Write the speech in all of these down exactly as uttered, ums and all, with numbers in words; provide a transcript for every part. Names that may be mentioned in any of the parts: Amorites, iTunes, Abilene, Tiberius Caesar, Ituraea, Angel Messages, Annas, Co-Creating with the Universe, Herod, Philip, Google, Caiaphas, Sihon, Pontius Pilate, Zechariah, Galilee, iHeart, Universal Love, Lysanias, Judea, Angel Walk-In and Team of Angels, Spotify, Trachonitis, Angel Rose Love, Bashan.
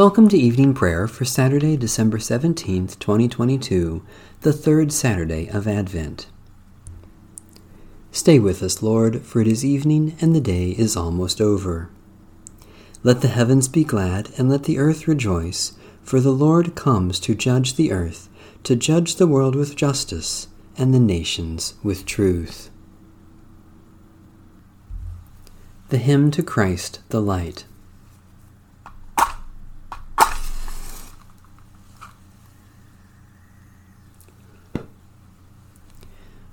Welcome to Evening Prayer for Saturday, December seventeenth, twenty twenty-two, the third Saturday of Advent. Stay with us, Lord, for it is evening and the day is almost over. Let the heavens be glad and let the earth rejoice, for the Lord comes to judge the earth, to judge the world with justice and the nations with truth. The Hymn to Christ the Light.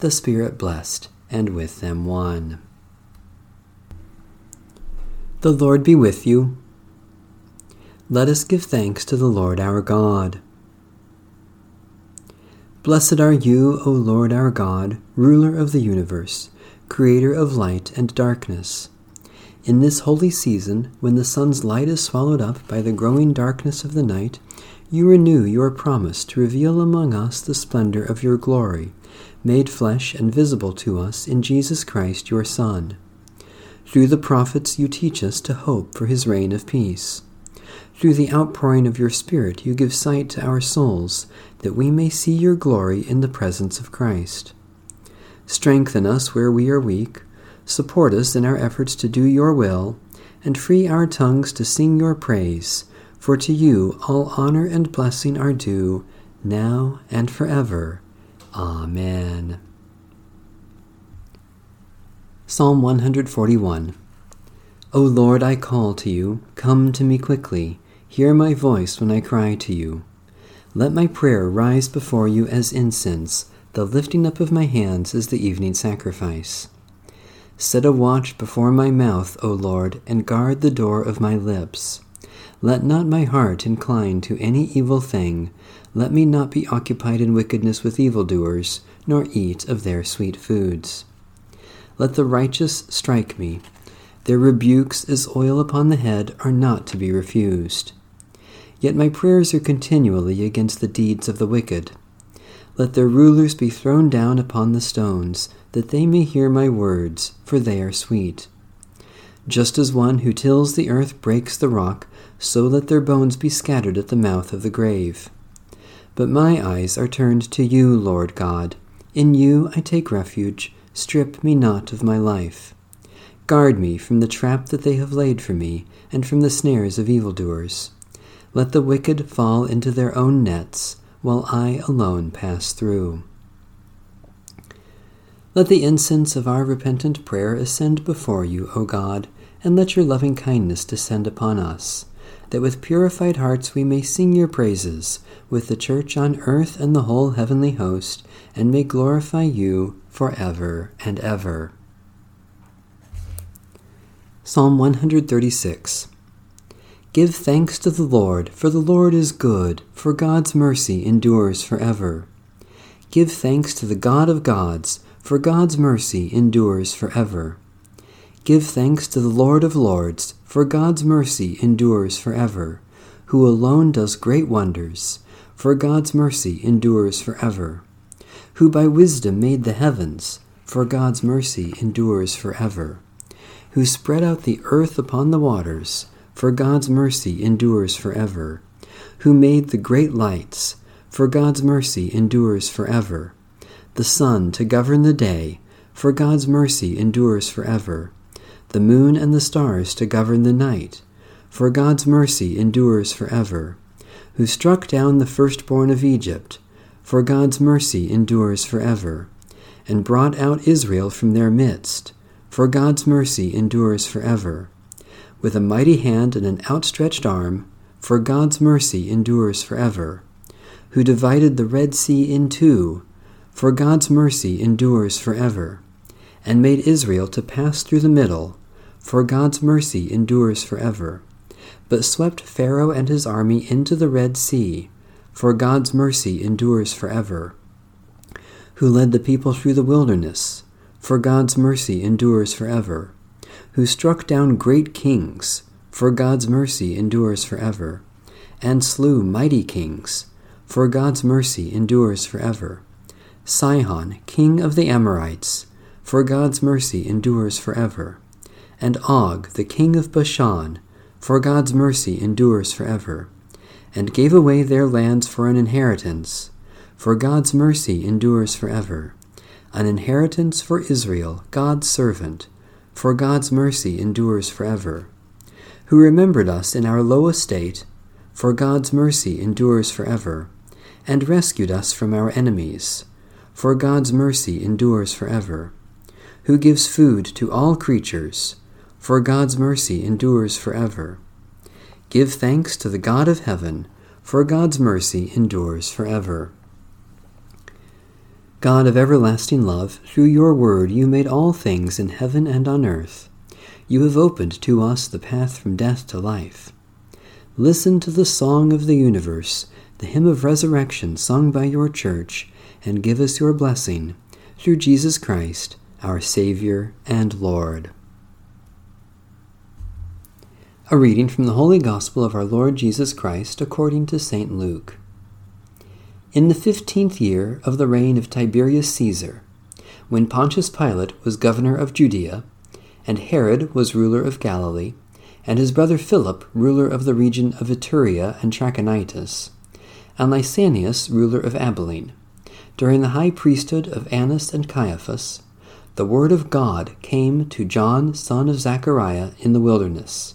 the Spirit blessed, and with them one. The Lord be with you. Let us give thanks to the Lord our God. Blessed are you, O Lord our God, ruler of the universe, creator of light and darkness. In this holy season, when the sun's light is swallowed up by the growing darkness of the night, you renew your promise to reveal among us the splendor of your glory, made flesh and visible to us in Jesus Christ your Son. Through the prophets you teach us to hope for his reign of peace. Through the outpouring of your Spirit you give sight to our souls, that we may see your glory in the presence of Christ. Strengthen us where we are weak, support us in our efforts to do your will, and free our tongues to sing your praise, for to you all honor and blessing are due, now and forever. Amen. Psalm one forty-one. O Lord, I call to you, come to me quickly, hear my voice when I cry to you. Let my prayer rise before you as incense, the lifting up of my hands is the evening sacrifice. Set a watch before my mouth, O Lord, and guard the door of my lips. Let not my heart incline to any evil thing. Let me not be occupied in wickedness with evildoers, nor eat of their sweet foods. Let the righteous strike me. Their rebukes as oil upon the head are not to be refused. Yet my prayers are continually against the deeds of the wicked. Let their rulers be thrown down upon the stones, that they may hear my words, for they are sweet. Just as one who tills the earth breaks the rock, so let their bones be scattered at the mouth of the grave. But my eyes are turned to you, Lord God. In you I take refuge. Strip me not of my life. Guard me from the trap that they have laid for me, and from the snares of evildoers. Let the wicked fall into their own nets, while I alone pass through. Let the incense of our repentant prayer ascend before you, O God, and let your loving kindness descend upon us, that with purified hearts we may sing your praises, with the church on earth and the whole heavenly host, and may glorify you forever and ever. Psalm one thirty-six. Give thanks to the Lord, for the Lord is good, for God's mercy endures forever. Give thanks to the God of gods, for God's mercy endures forever. Give thanks to the Lord of lords, for God's mercy endures forever, who alone does great wonders, for God's mercy endures forever, who by wisdom made the heavens, for God's mercy endures forever, who spread out the earth upon the waters, for God's mercy endures forever, who made the great lights, for God's mercy endures forever, the sun to govern the day, for God's mercy endures forever, the moon and the stars to govern the night, for God's mercy endures forever, who struck down the firstborn of Egypt, for God's mercy endures forever, and brought out Israel from their midst, for God's mercy endures forever, with a mighty hand and an outstretched arm, for God's mercy endures forever, who divided the Red Sea in two, for God's mercy endures forever, and made Israel to pass through the middle, for God's mercy endures forever, but swept Pharaoh and his army into the Red Sea, for God's mercy endures forever. Who led the people through the wilderness, for God's mercy endures forever. Who struck down great kings, for God's mercy endures forever. And slew mighty kings, for God's mercy endures forever. Sihon, king of the Amorites, for God's mercy endures forever. And Og, the king of Bashan, for God's mercy endures forever. And gave away their lands for an inheritance, for God's mercy endures forever. An inheritance for Israel, God's servant, for God's mercy endures forever. Who remembered us in our low estate, for God's mercy endures forever. And rescued us from our enemies, for God's mercy endures forever. Who gives food to all creatures, for God's mercy endures forever. Give thanks to the God of heaven, for God's mercy endures forever. God of everlasting love, through your word you made all things in heaven and on earth. You have opened to us the path from death to life. Listen to the song of the universe, the hymn of resurrection sung by your church, and give us your blessing, through Jesus Christ, our Savior and Lord. A reading from the Holy Gospel of our Lord Jesus Christ according to Saint Luke. In the fifteenth year of the reign of Tiberius Caesar, when Pontius Pilate was governor of Judea, and Herod was ruler of Galilee, and his brother Philip ruler of the region of Ituraea and Trachonitis, and Lysanias ruler of Abilene, during the high priesthood of Annas and Caiaphas, the word of God came to John, son of Zechariah, in the wilderness.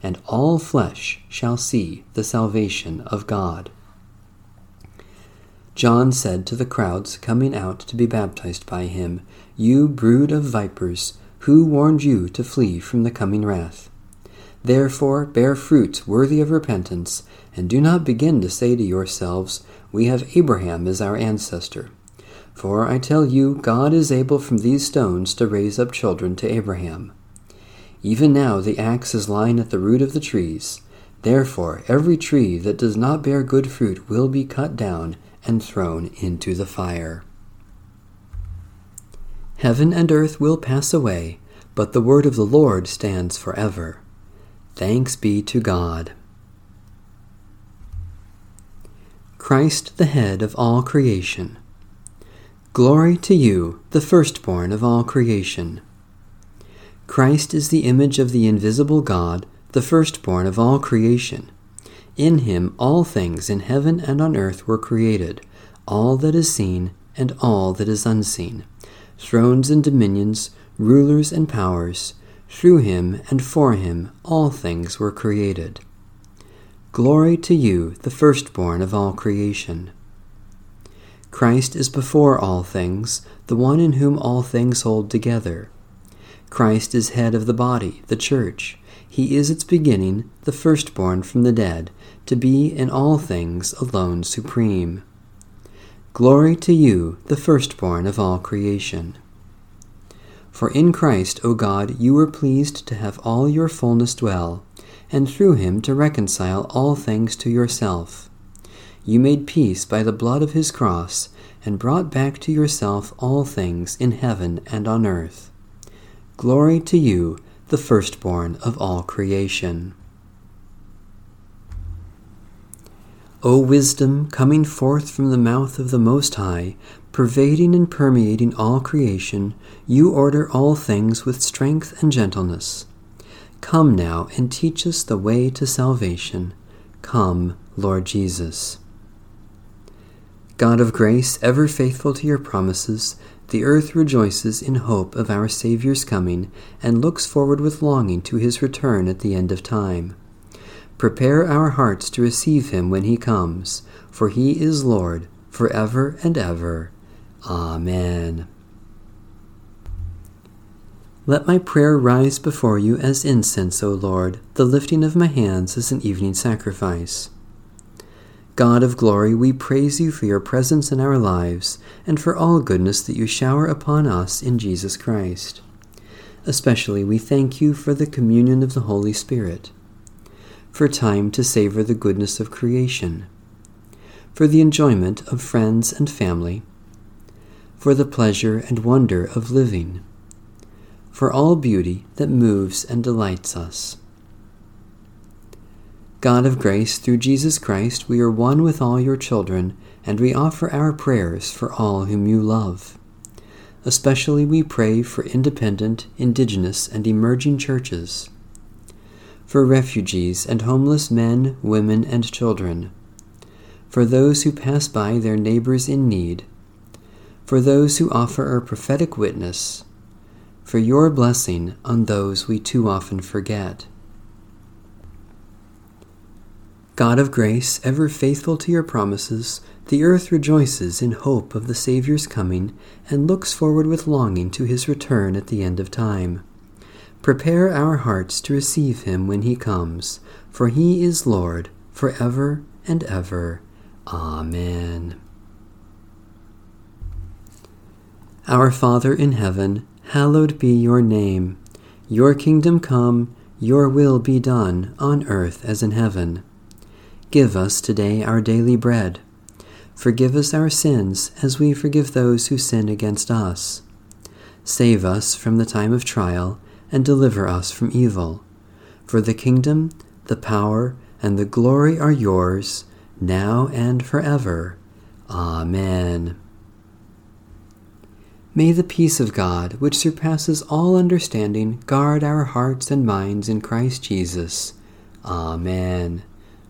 And all flesh shall see the salvation of God." John said to the crowds coming out to be baptized by him, "You brood of vipers, who warned you to flee from the coming wrath? Therefore bear fruits worthy of repentance, and do not begin to say to yourselves, 'We have Abraham as our ancestor.' For I tell you, God is able from these stones to raise up children to Abraham. Even now the axe is lying at the root of the trees. Therefore every tree that does not bear good fruit will be cut down and thrown into the fire." Heaven and earth will pass away, but the word of the Lord stands forever. Thanks be to God. Christ, the head of all creation. Glory to you, the firstborn of all creation. Christ is the image of the invisible God, the firstborn of all creation. In him all things in heaven and on earth were created, all that is seen and all that is unseen, thrones and dominions, rulers and powers. Through him and for him all things were created. Glory to you, the firstborn of all creation. Christ is before all things, the one in whom all things hold together. Christ is head of the body, the church. He is its beginning, the firstborn from the dead, to be in all things alone supreme. Glory to you, the firstborn of all creation. For in Christ, O God, you were pleased to have all your fullness dwell, and through him to reconcile all things to yourself. You made peace by the blood of his cross, and brought back to yourself all things in heaven and on earth. Glory to you, the firstborn of all creation. O wisdom, coming forth from the mouth of the Most High, pervading and permeating all creation, you order all things with strength and gentleness. Come now and teach us the way to salvation. Come, Lord Jesus. God of grace, ever faithful to your promises, the earth rejoices in hope of our Savior's coming, and looks forward with longing to his return at the end of time. Prepare our hearts to receive him when he comes, for he is Lord forever and ever. Amen. Let my prayer rise before you as incense, O Lord, the lifting of my hands as an evening sacrifice. God of glory, we praise you for your presence in our lives and for all goodness that you shower upon us in Jesus Christ. Especially we thank you for the communion of the Holy Spirit, for time to savor the goodness of creation, for the enjoyment of friends and family, for the pleasure and wonder of living, for all beauty that moves and delights us. God of grace, through Jesus Christ, we are one with all your children, and we offer our prayers for all whom you love. Especially we pray for independent, indigenous, and emerging churches, for refugees and homeless men, women, and children, for those who pass by their neighbors in need, for those who offer a prophetic witness, for your blessing on those we too often forget. God of grace, ever faithful to your promises, the earth rejoices in hope of the Savior's coming and looks forward with longing to his return at the end of time. Prepare our hearts to receive him when he comes, for he is Lord forever and ever. Amen. Our Father in heaven, hallowed be your name. Your kingdom come, your will be done, on earth as in heaven. Give us today our daily bread. Forgive us our sins as we forgive those who sin against us. Save us from the time of trial, and deliver us from evil. For the kingdom, the power, and the glory are yours, now and forever. Amen. May the peace of God, which surpasses all understanding, guard our hearts and minds in Christ Jesus. Amen.